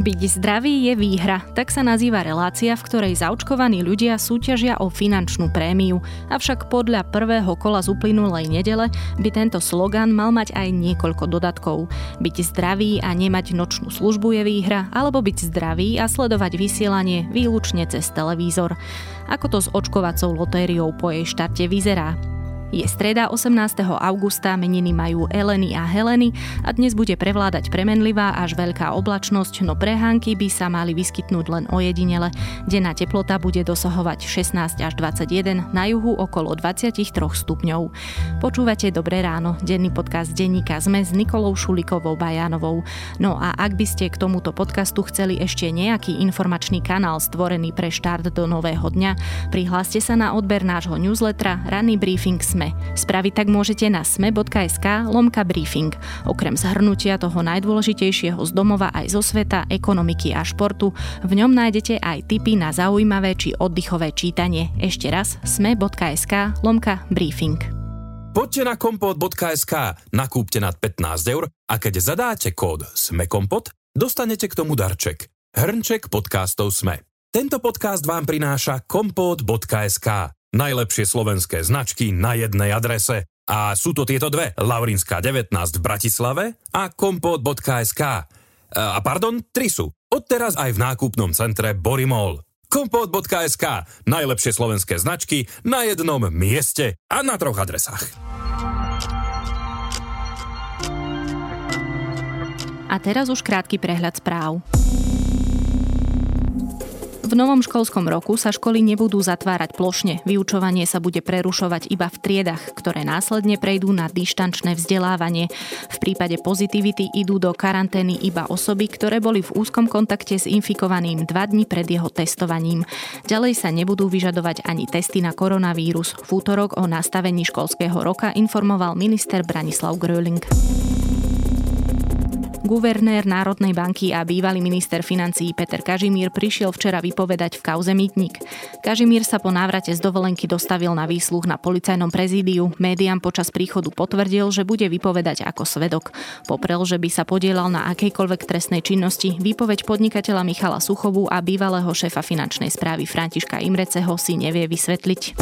Byť zdravý je výhra, tak sa nazýva relácia, v ktorej zaočkovaní ľudia súťažia o finančnú prémiu. Avšak podľa prvého kola z uplynulej nedele by tento slogan mal mať aj niekoľko dodatkov. Byť zdravý a nemať nočnú službu je výhra, alebo byť zdravý a sledovať vysielanie výlučne cez televízor. Ako to s očkovacou lotériou po jej štarte vyzerá? Je streda 18. augusta, meniny majú Eleny a Heleny a dnes bude prevládať premenlivá až veľká oblačnosť, no prehánky by sa mali vyskytnúť len ojedinele. Denná teplota bude dosahovať 16 až 21, na juhu okolo 23 stupňov. Počúvate Dobré ráno, denný podcast denníka SME s Nikolou Šulikovou Bajanovou. No a ak by ste k tomuto podcastu chceli ešte nejaký informačný kanál stvorený pre štart do nového dňa, prihláste sa na odber nášho newslettera Ranný briefing SME. Spraviť tak môžete na sme.sk/briefing. Okrem zhrnutia toho najdôležitejšieho z domova aj zo sveta, ekonomiky a športu, v ňom nájdete aj tipy na zaujímavé či oddychové čítanie. Ešte raz sme.sk/briefing. Poďte na kompot.sk, nakúpte nad 15 eur a keď zadáte kód SMEKOMPOT, dostanete k tomu darček. Hrnček podcastov SME. Tento podcast vám prináša kompot.sk. Najlepšie slovenské značky na jednej adrese. A sú to tieto dve, Laurinská 19 v Bratislave a kompot.sk. A pardon, tri sú. Odteraz aj v nákupnom centre Borimol. Kompot.sk. Najlepšie slovenské značky na jednom mieste a na troch adresách. A teraz už krátky prehľad správ. V novom školskom roku sa školy nebudú zatvárať plošne. Vyučovanie sa bude prerušovať iba v triedach, ktoré následne prejdú na dištančné vzdelávanie. V prípade pozitivity idú do karantény iba osoby, ktoré boli v úzkom kontakte s infikovaným 2 dní pred jeho testovaním. Ďalej sa nebudú vyžadovať ani testy na koronavírus. V útorok o nastavení školského roka informoval minister Branislav Gröling. Guvernér Národnej banky a bývalý minister financií Peter Kažimír prišiel včera vypovedať v kauze Mýtnik. Kažimír sa po návrate z dovolenky dostavil na výsluh na policajnom prezídiu. Médiám počas príchodu potvrdil, že bude vypovedať ako svedok. Poprel, že by sa podielal na akejkoľvek trestnej činnosti. Výpoveď podnikateľa Michala Suchovu a bývalého šéfa finančnej správy Františka Imreceho si nevie vysvetliť.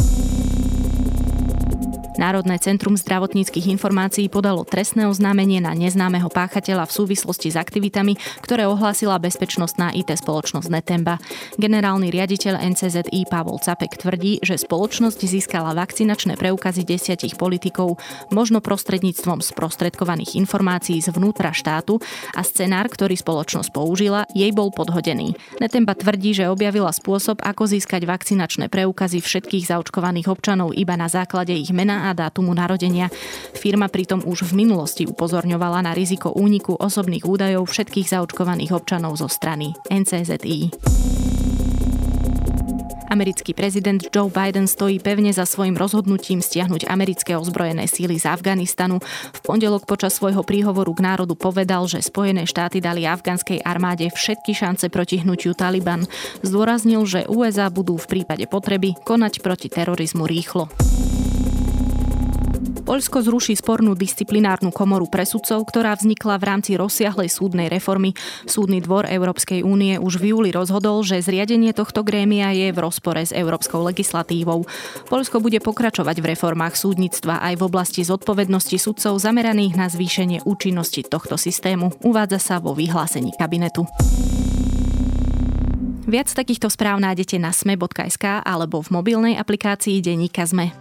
Národné centrum zdravotníckych informácií podalo trestné oznámenie na neznámeho páchateľa v súvislosti s aktivitami, ktoré ohlásila bezpečnostná IT spoločnosť Netemba. Generálny riaditeľ NCZI Pavol Čapek tvrdí, že spoločnosť získala vakcinačné preukazy 10 politikov, možno prostredníctvom sprostredkovaných informácií zvnútra štátu a scenár, ktorý spoločnosť použila, jej bol podhodený. Netemba tvrdí, že objavila spôsob, ako získať vakcinačné preukazy všetkých zaočkovaných občanov iba na základe ich mena a dátumu narodenia. Firma pritom už v minulosti upozorňovala na riziko úniku osobných údajov všetkých zaočkovaných občanov zo strany NCZI. Americký prezident Joe Biden stojí pevne za svojím rozhodnutím stiahnuť americké ozbrojené síly z Afganistanu. V pondelok počas svojho príhovoru k národu povedal, že Spojené štáty dali afganskej armáde všetky šance proti hnutiu Taliban. Zdôraznil, že USA budú v prípade potreby konať proti terorizmu rýchlo. Poľsko zruší spornú disciplinárnu komoru pre sudcov, ktorá vznikla v rámci rozsiahlej súdnej reformy. Súdny dvor Európskej únie už v júli rozhodol, že zriadenie tohto grémia je v rozpore s európskou legislatívou. Poľsko bude pokračovať v reformách súdnictva aj v oblasti zodpovednosti sudcov zameraných na zvýšenie účinnosti tohto systému, uvádza sa vo vyhlásení kabinetu. Viac takýchto správ nájdete na sme.sk alebo v mobilnej aplikácii denníka SME.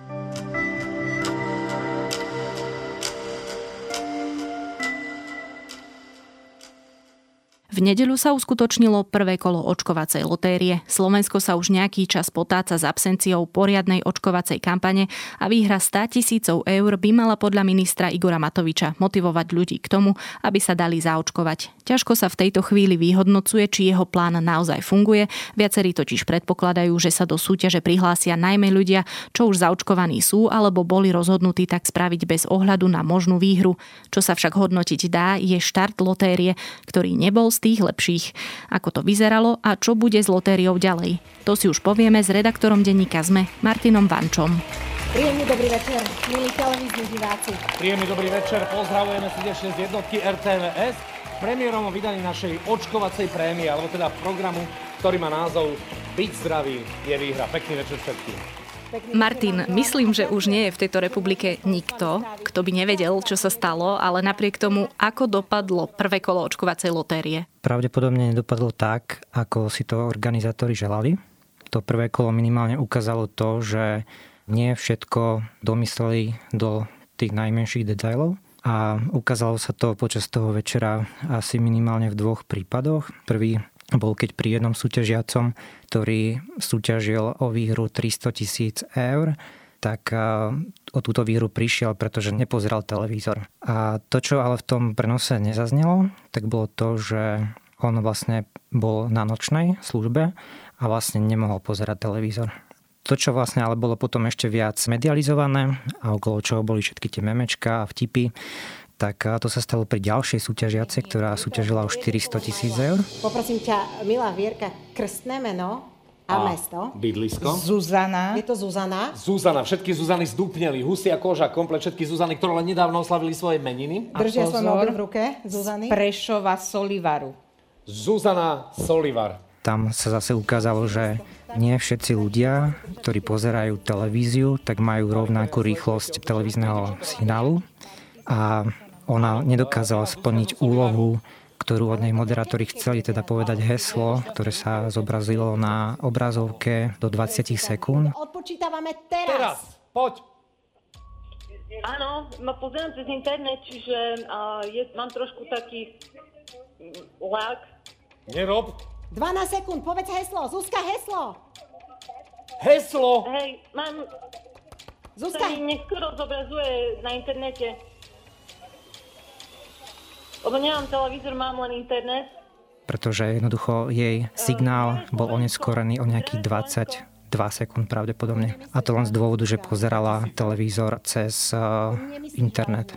V nedeľu sa uskutočnilo prvé kolo očkovacej lotérie. Slovensko sa už nejaký čas potáca s absenciou poriadnej očkovacej kampane a výhra 100 000 eur by mala podľa ministra Igora Matoviča motivovať ľudí k tomu, aby sa dali zaočkovať. Ťažko sa v tejto chvíli vyhodnocuje, či jeho plán naozaj funguje. Viacerí totiž predpokladajú, že sa do súťaže prihlásia najmä ľudia, čo už zaočkovaní sú alebo boli rozhodnutí tak spraviť bez ohľadu na možnú výhru. Čo sa však hodnotiť dá, je štart lotérie, ktorý nebol z tých lepších. Ako to vyzeralo a čo bude s lotériou ďalej? To si už povieme s redaktorom denníka SME Martinom Vančom. Príjemný dobrý večer, milí televízni diváci. Príjemný dobrý večer, pozdravujeme srdečne z jednotky RTVS. premiérom o vydaní našej očkovacej prémie, alebo teda programu, ktorý má názov Byť zdravý je výhra. Pekný večer všetkým. Martin, myslím, že už nie je v tejto republike nikto, kto by nevedel, čo sa stalo, ale napriek tomu, ako dopadlo prvé kolo očkovacej lotérie? Pravdepodobne dopadlo tak, ako si to organizátori želali. To prvé kolo minimálne ukázalo to, že nie všetko domysleli do tých najmenších detailov. A ukázalo sa to počas toho večera asi minimálne v dvoch prípadoch. Prvý bol, keď pri jednom súťažiacom, ktorý súťažil o výhru 300 000 eur, tak o túto výhru prišiel, pretože nepozeral televízor. A to, čo ale v tom prenose nezaznelo, tak bolo to, že on vlastne bol na nočnej službe a vlastne nemohol pozerať televízor. To, čo vlastne ale bolo potom ešte viac medializované a okolo čoho boli všetky tie memečka a vtipy, tak to sa stalo pri ďalšej súťažiacej, ktorá súťažila o 400 000 eur. Poprosím ťa, milá Vierka, krstné meno a mesto. Bydlisko. Zuzana. Je to Zuzana? Zuzana. Všetky Zuzany zdúpneli. Husia koža, komplet všetky Zuzany, ktoré len nedávno oslavili svoje meniny. Držia svoj mobil v ruke Zuzany. Prešova Solivaru. Zuzana Solivar. Tam sa zase ukázalo, že nie všetci ľudia, ktorí pozerajú televíziu, tak majú rovnakú rýchlosť televízneho signálu. A ona nedokázala splniť úlohu, ktorú od nej moderátori chceli, teda povedať heslo, ktoré sa zobrazilo na obrazovke do 20 sekúnd. Odpočítavame teraz. Poď. Áno, ma pozerám cez internet, čiže mám trošku taký lag. Nerob. 12 sekúnd, povedz heslo. Zuzka, heslo. Heslo. Hej, mám... Zuzka. To mi neskoro zobrazuje na internete. Lebo nemám televízor, mám len internet. Pretože jednoducho jej signál bol oneskorený o nejakých 22 sekúnd pravdepodobne. A to len z dôvodu, že pozerala televízor cez internet.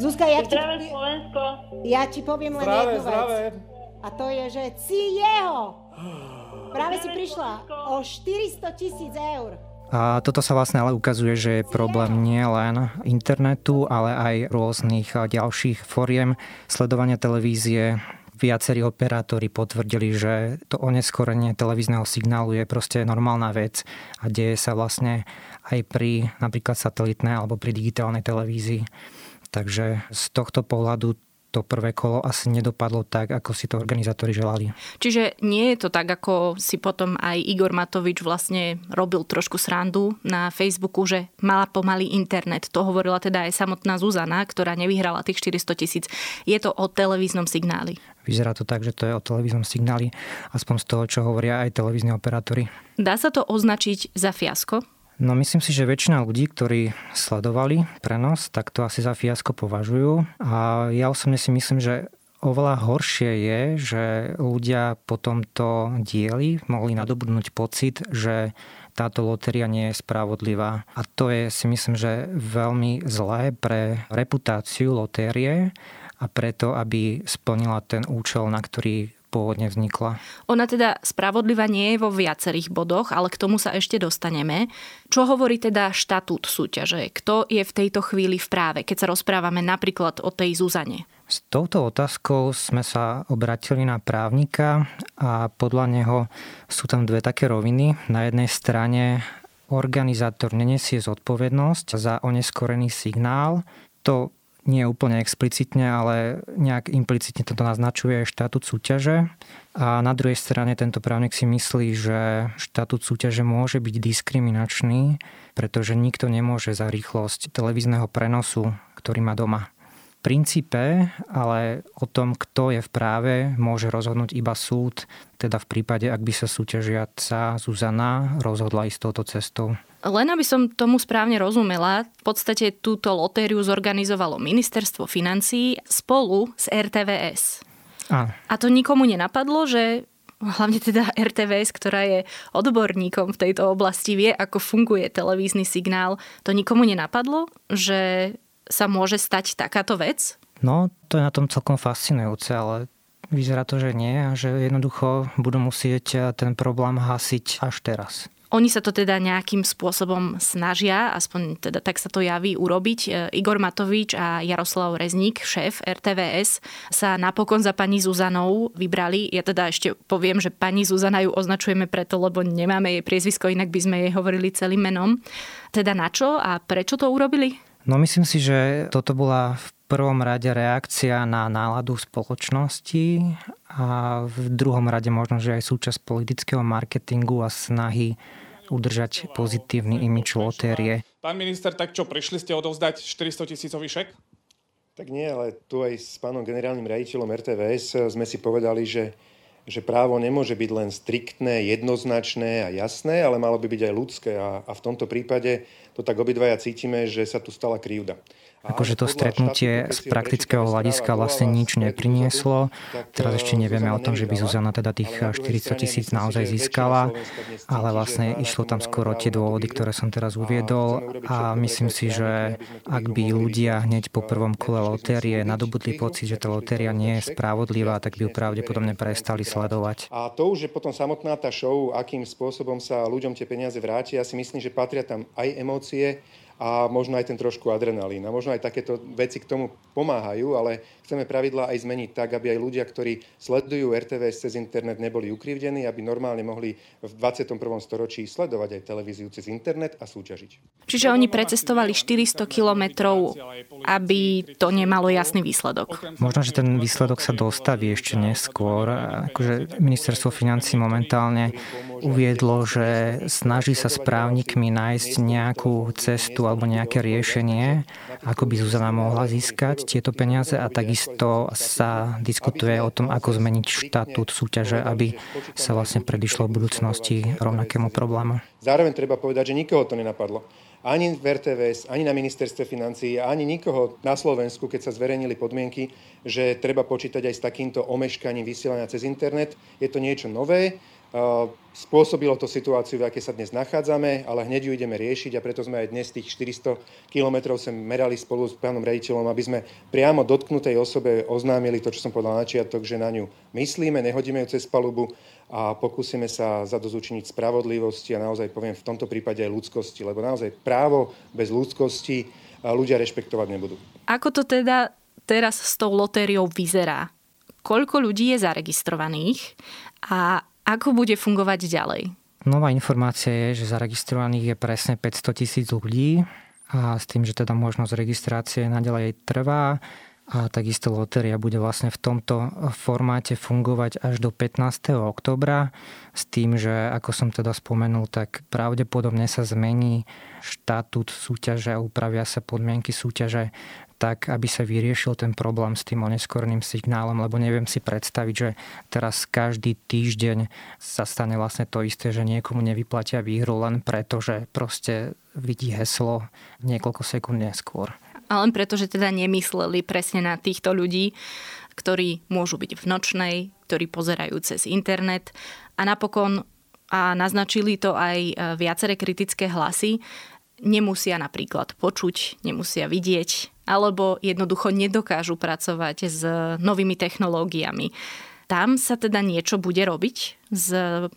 Zuzka, ja ti poviem len jednu vec. A to je, že si jeho! Práve si prišla o 400 000 eur. A toto sa vlastne ale ukazuje, že je problém nie len internetu, ale aj rôznych ďalších foriem sledovania televízie. Viacerí operátori potvrdili, že to oneskorenie televízneho signálu je proste normálna vec a deje sa vlastne aj pri napríklad satelitnej alebo pri digitálnej televízii. Takže z tohto pohľadu to prvé kolo asi nedopadlo tak, ako si to organizátori želali. Čiže nie je to tak, ako si potom aj Igor Matovič vlastne robil trošku srandu na Facebooku, že mala pomalý internet. To hovorila teda aj samotná Zuzana, ktorá nevyhrala tých 400 000. Je to o televíznom signáli. Vyzerá to tak, že to je o televíznom signáli, aspoň z toho, čo hovoria aj televízni operátori. Dá sa to označiť za fiasko? No myslím si, že väčšina ľudí, ktorí sledovali prenos, tak to asi za fiasko považujú. A ja osobne si myslím, že oveľa horšie je, že ľudia po tomto dieli mohli nadobudnúť pocit, že táto lotéria nie je spravodlivá. A to je si myslím, že veľmi zlé pre reputáciu lotérie a preto, aby splnila ten účel, na ktorý pôvodne vznikla. Ona teda spravodlivá nie je vo viacerých bodoch, ale k tomu sa ešte dostaneme. Čo hovorí teda štatút súťaže? Kto je v tejto chvíli v práve, keď sa rozprávame napríklad o tej Zuzane? S touto otázkou sme sa obratili na právnika a podľa neho sú tam dve také roviny. Na jednej strane organizátor nenesie zodpovednosť za oneskorený signál. To nie úplne explicitne, ale nejak implicitne toto naznačuje štatút súťaže. A na druhej strane tento právnik si myslí, že štatút súťaže môže byť diskriminačný, pretože nikto nemôže za rýchlosť televízneho prenosu, ktorý má doma. V princípe, ale o tom, kto je v práve, môže rozhodnúť iba súd, teda v prípade, ak by sa súťažiaca Zuzana rozhodla ísť touto cestou. Len aby som tomu správne rozumela, v podstate túto lotériu zorganizovalo Ministerstvo financií spolu s RTVS. Áno. A to nikomu nenapadlo, že hlavne teda RTVS, ktorá je odborníkom v tejto oblasti, vie, ako funguje televízny signál, to nikomu nenapadlo, že sa môže stať takáto vec? No, to je na tom celkom fascinujúce, ale vyzerá to, že nie a že jednoducho budú musieť ten problém hasiť až teraz. Oni sa to teda nejakým spôsobom snažia, aspoň teda tak sa to javí, urobiť. Igor Matovič a Jaroslav Rezník, šéf RTVS, sa napokon za pani Zuzanou vybrali. Ja teda ešte poviem, že pani Zuzana ju označujeme preto, lebo nemáme jej priezvisko, inak by sme jej hovorili celým menom. Teda na čo a prečo to urobili? No myslím si, že toto bola v prvom rade reakcia na náladu spoločnosti a v druhom rade možno, že aj súčasť politického marketingu a snahy udržať pozitívny imidž lotérie. Pán minister, tak čo, prišli ste odovzdať 400 000 šek? Tak nie, ale tu aj s pánom generálnym riaditeľom RTVS sme si povedali, že právo nemôže byť len striktné, jednoznačné a jasné, ale malo by byť aj ľudské. A v tomto prípade to tak obidvaja cítime, že sa tu stala krivda. Akože to stretnutie z praktického hľadiska vlastne nič neprinieslo. Teraz ešte nevieme o tom, že by Zuzana teda tých 400 000 naozaj získala, ale vlastne išlo tam skoro tie dôvody, ktoré som teraz uviedol, a myslím si, že ak by ľudia hneď po prvom kole lotérie nadobudli pocit, že tá lotéria nie je spravodlivá, tak by ju pravdepodobne prestali sledovať. A to už je potom samotná tá show, akým spôsobom sa ľuďom tie peniaze vrátia. Ja si myslím, že patria tam aj emócie, a možno aj ten trošku adrenalín. A možno aj takéto veci k tomu pomáhajú, ale chceme pravidlá aj zmeniť tak, aby aj ľudia, ktorí sledujú RTVS cez internet, neboli ukrivdení, aby normálne mohli v 21. storočí sledovať aj televíziu cez internet a súťažiť. Čiže oni precestovali 400 kilometrov, aby to nemalo jasný výsledok. Možno, že ten výsledok sa dostaví ešte neskôr. Akože ministerstvo financií momentálne uviedlo, že snaží sa s právnikmi nájsť nejakú cestu alebo nejaké riešenie, ako by Zuzana mohla získať tieto peniaze, a takisto sa diskutuje o tom, ako zmeniť štatút súťaže, aby sa vlastne predišlo v budúcnosti rovnakému problému. Zároveň treba povedať, že nikoho to nenapadlo. Ani v RTVS, ani na ministerstve financií, ani nikoho na Slovensku, keď sa zverejnili podmienky, že treba počítať aj s takýmto omeškaním vysielania cez internet. Je to niečo nové. Spôsobilo to situáciu, v akej sa dnes nachádzame, ale hneď ju ideme riešiť, a preto sme aj dnes tých 400 kilometrov sem merali spolu s pánom riaditeľom, aby sme priamo dotknutej osobe oznámili to, čo som povedal na začiatok, že na ňu myslíme, nehodíme ju cez palubu a pokúsime sa zadosťučiniť spravodlivosti, a naozaj poviem v tomto prípade aj ľudskosti, lebo naozaj právo bez ľudskosti ľudia rešpektovať nebudú. Ako to teda teraz s tou lotériou vyzerá? Koľko ľudí je zaregistrovaných a ako bude fungovať ďalej? Nová informácia je, že zaregistrovaných je presne 500 000 ľudí, a s tým, že teda možnosť registrácie naďalej trvá, a takisto lotéria bude vlastne v tomto formáte fungovať až do 15. októbra, s tým, že ako som teda spomenul, tak pravdepodobne sa zmení štatút súťaže a upravia sa podmienky súťaže tak, aby sa vyriešil ten problém s tým oneskorným signálom, lebo neviem si predstaviť, že teraz každý týždeň sa stane vlastne to isté, že niekomu nevyplatia výhru len preto, že proste vidí heslo niekoľko sekúnd neskôr. A len preto, že teda nemysleli presne na týchto ľudí, ktorí môžu byť v nočnej, ktorí pozerajú cez internet, a napokon, a naznačili to aj viaceré kritické hlasy, nemusia napríklad počuť, nemusia vidieť, alebo jednoducho nedokážu pracovať s novými technológiami. Tam sa teda niečo bude robiť s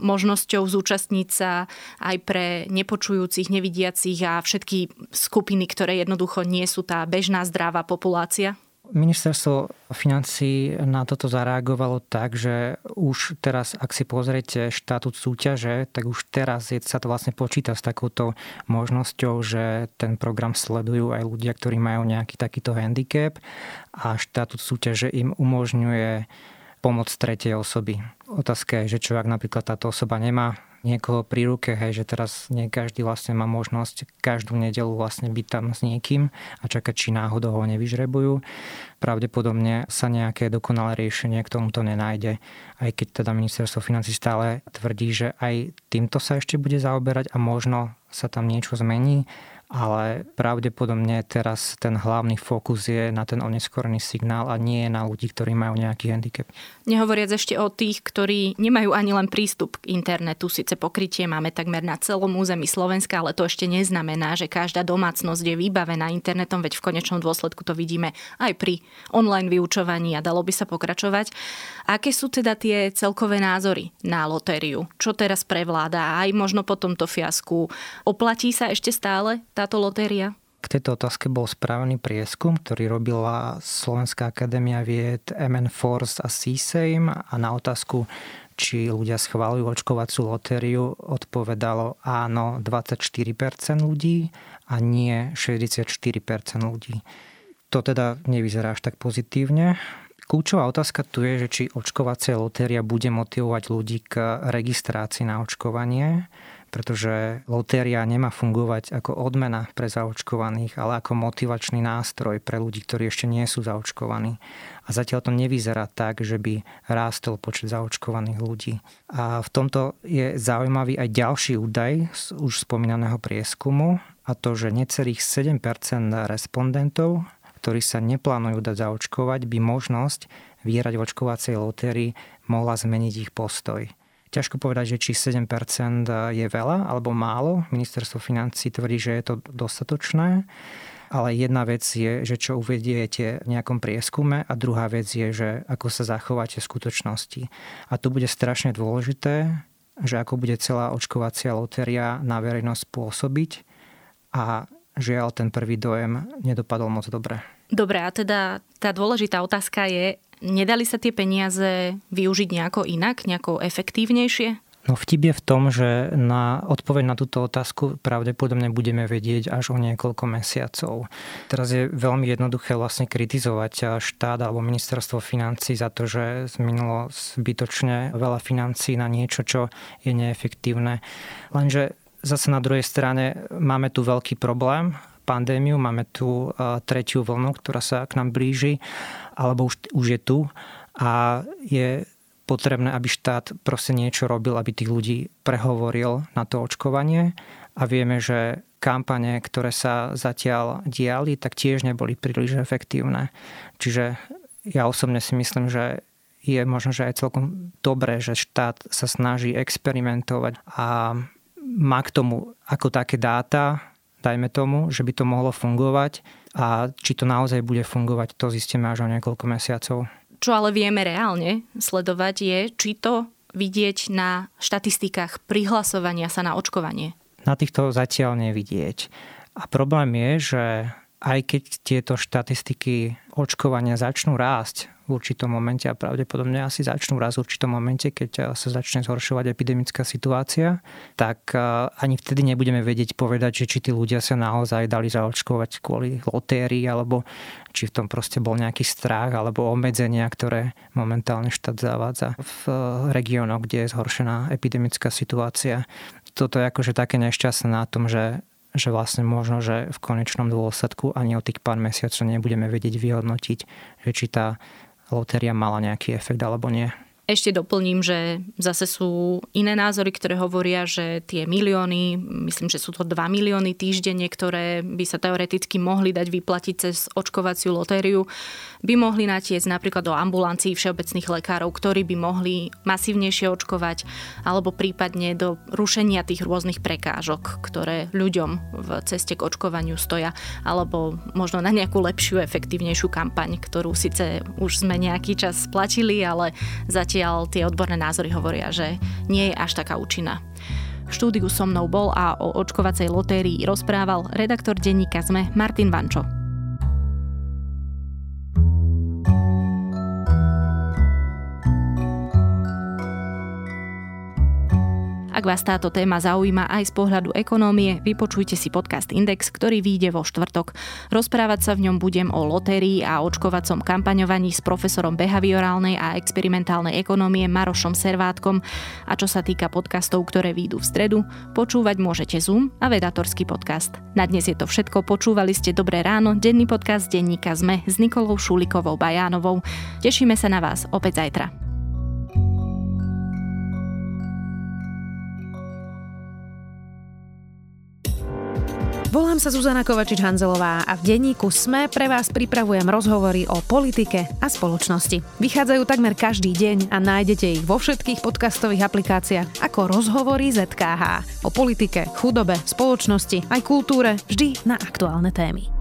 možnosťou zúčastniť sa aj pre nepočujúcich, nevidiacich a všetky skupiny, ktoré jednoducho nie sú tá bežná zdravá populácia? Ministerstvo financií na toto zareagovalo tak, že už teraz, ak si pozriete štatút súťaže, tak už teraz sa to vlastne počíta s takouto možnosťou, že ten program sledujú aj ľudia, ktorí majú nejaký takýto handicap, a štatút súťaže im umožňuje pomoc tretej osoby. Otázka je, že čo ak napríklad táto osoba nemá niekoho pri ruke, hej, že teraz nie každý vlastne má možnosť každú nedeľu vlastne byť tam s niekým a čakať, či náhodou ho nevyžrebujú. Pravdepodobne sa nejaké dokonalé riešenie k tomuto nenájde, aj keď teda ministerstvo financií stále tvrdí, že aj týmto sa ešte bude zaoberať a možno sa tam niečo zmení, ale pravdepodobne teraz ten hlavný fokus je na ten oneskorený signál a nie na ľudí, ktorí majú nejaký handicap. Nehovoriac ešte o tých, ktorí nemajú ani len prístup k internetu. Sice pokrytie máme takmer na celom území Slovenska, ale to ešte neznamená, že každá domácnosť je vybavená internetom, veď v konečnom dôsledku to vidíme aj pri online vyučovaní a dalo by sa pokračovať. Aké sú teda tie celkové názory na lotériu? Čo teraz prevláda aj možno po tomto fiasku? Oplatí sa ešte stále táto lotéria? K tejto otázke bol spravený prieskum, ktorý robila Slovenská akadémia vied MN Force a CSAIM a na otázku, či ľudia schváľujú očkovacú lotériu, odpovedalo áno 24% ľudí a nie 64% ľudí. To teda nevyzerá až tak pozitívne. Kľúčová otázka tu je, že či očkovacia lotéria bude motivovať ľudí k registrácii na očkovanie, pretože lotéria nemá fungovať ako odmena pre zaočkovaných, ale ako motivačný nástroj pre ľudí, ktorí ešte nie sú zaočkovaní. A zatiaľ to nevyzerá tak, že by rástol počet zaočkovaných ľudí. A v tomto je zaujímavý aj ďalší údaj z už spomínaného prieskumu, a to, že necelých 7% respondentov, ktorí sa neplánujú dať zaočkovať, by možnosť vyhrať v očkovacej lotérii mohla zmeniť ich postoj. Ťažko povedať, že či 7% je veľa alebo málo. Ministerstvo financií tvrdí, že je to dostatočné. Ale jedna vec je, že čo uvediete v nejakom prieskume a druhá vec je, že ako sa zachováte v skutočnosti. A tu bude strašne dôležité, že ako bude celá očkovacia lotéria na verejnosť pôsobiť a žiaľ ten prvý dojem nedopadol moc dobre. Dobre, a teda tá dôležitá otázka je, nedali sa tie peniaze využiť nejako inak, nejako efektívnejšie? No vtip je v tom, že na odpoveď na túto otázku pravdepodobne budeme vedieť až o niekoľko mesiacov. Teraz je veľmi jednoduché vlastne kritizovať štát alebo ministerstvo financií za to, že zminulo zbytočne veľa financií na niečo, čo je neefektívne. Lenže zase na druhej strane máme tu veľký problém, pandémiu, máme tu tretiu vlnu, ktorá sa k nám blíži, alebo už je tu a je potrebné, aby štát proste niečo robil, aby tých ľudí prehovoril na to očkovanie a vieme, že kampane, ktoré sa zatiaľ diali, tak tiež neboli príliš efektívne. Čiže ja osobne si myslím, že je možno, že aj celkom dobré, že štát sa snaží experimentovať a má k tomu ako také dáta, dajme tomu, že by to mohlo fungovať a či to naozaj bude fungovať, to zistíme až o niekoľko mesiacov. Čo ale vieme reálne sledovať je, či to vidieť na štatistikách prihlasovania sa na očkovanie. Na týchto zatiaľ nevidieť. A problém je, že aj keď tieto štatistiky očkovania začnú rásť v určitom momente a pravdepodobne asi začnú rásť v určitom momente, keď sa začne zhoršovať epidemická situácia, tak ani vtedy nebudeme vedieť povedať, že či tí ľudia sa naozaj dali zaočkovať kvôli lotérii alebo či v tom proste bol nejaký strach alebo obmedzenia, ktoré momentálne štát zavádza v regiónoch, kde je zhoršená epidemická situácia. Toto je akože také nešťastné na tom, že vlastne možno, že v konečnom dôsledku ani o tých pár mesiacov nebudeme vedieť vyhodnotiť, že či tá lotéria mala nejaký efekt alebo nie. Ešte doplním, že zase sú iné názory, ktoré hovoria, že tie milióny, myslím, že sú to 2 milióny týždenne, ktoré by sa teoreticky mohli dať vyplatiť cez očkovaciu lotériu, by mohli natiecť napríklad do ambulancií všeobecných lekárov, ktorí by mohli masívnejšie očkovať, alebo prípadne do rušenia tých rôznych prekážok, ktoré ľuďom v ceste k očkovaniu stoja, alebo možno na nejakú lepšiu, efektívnejšiu kampaň, ktorú síce už sme nejaký čas platili, ale zatiaľ tie odborné názory hovoria, že nie je až taká účinná. V štúdiu so mnou bol a o očkovacej lotérii rozprával redaktor denníka SME Martin Vančo. Ak vás táto téma zaujíma aj z pohľadu ekonómie, vypočujte si podcast Index, ktorý vyjde vo štvrtok. Rozprávať sa v ňom budem o lotérii a očkovacom kampaňovaní s profesorom behaviorálnej a experimentálnej ekonómie Marošom Servátkom. A čo sa týka podcastov, ktoré vyjdú v stredu, počúvať môžete Zoom a Vedatorský podcast. Na dnes je to všetko. Počúvali ste Dobré ráno, denný podcast denníka SME s Nikolou Šulikovou Bajánovou. Tešíme sa na vás opäť zajtra. Volám sa Zuzana Kovačič-Hanzelová a v denníku SME pre vás pripravujem rozhovory o politike a spoločnosti. Vychádzajú takmer každý deň a nájdete ich vo všetkých podcastových aplikáciách ako Rozhovory ZKH. O politike, chudobe, spoločnosti aj kultúre, vždy na aktuálne témy.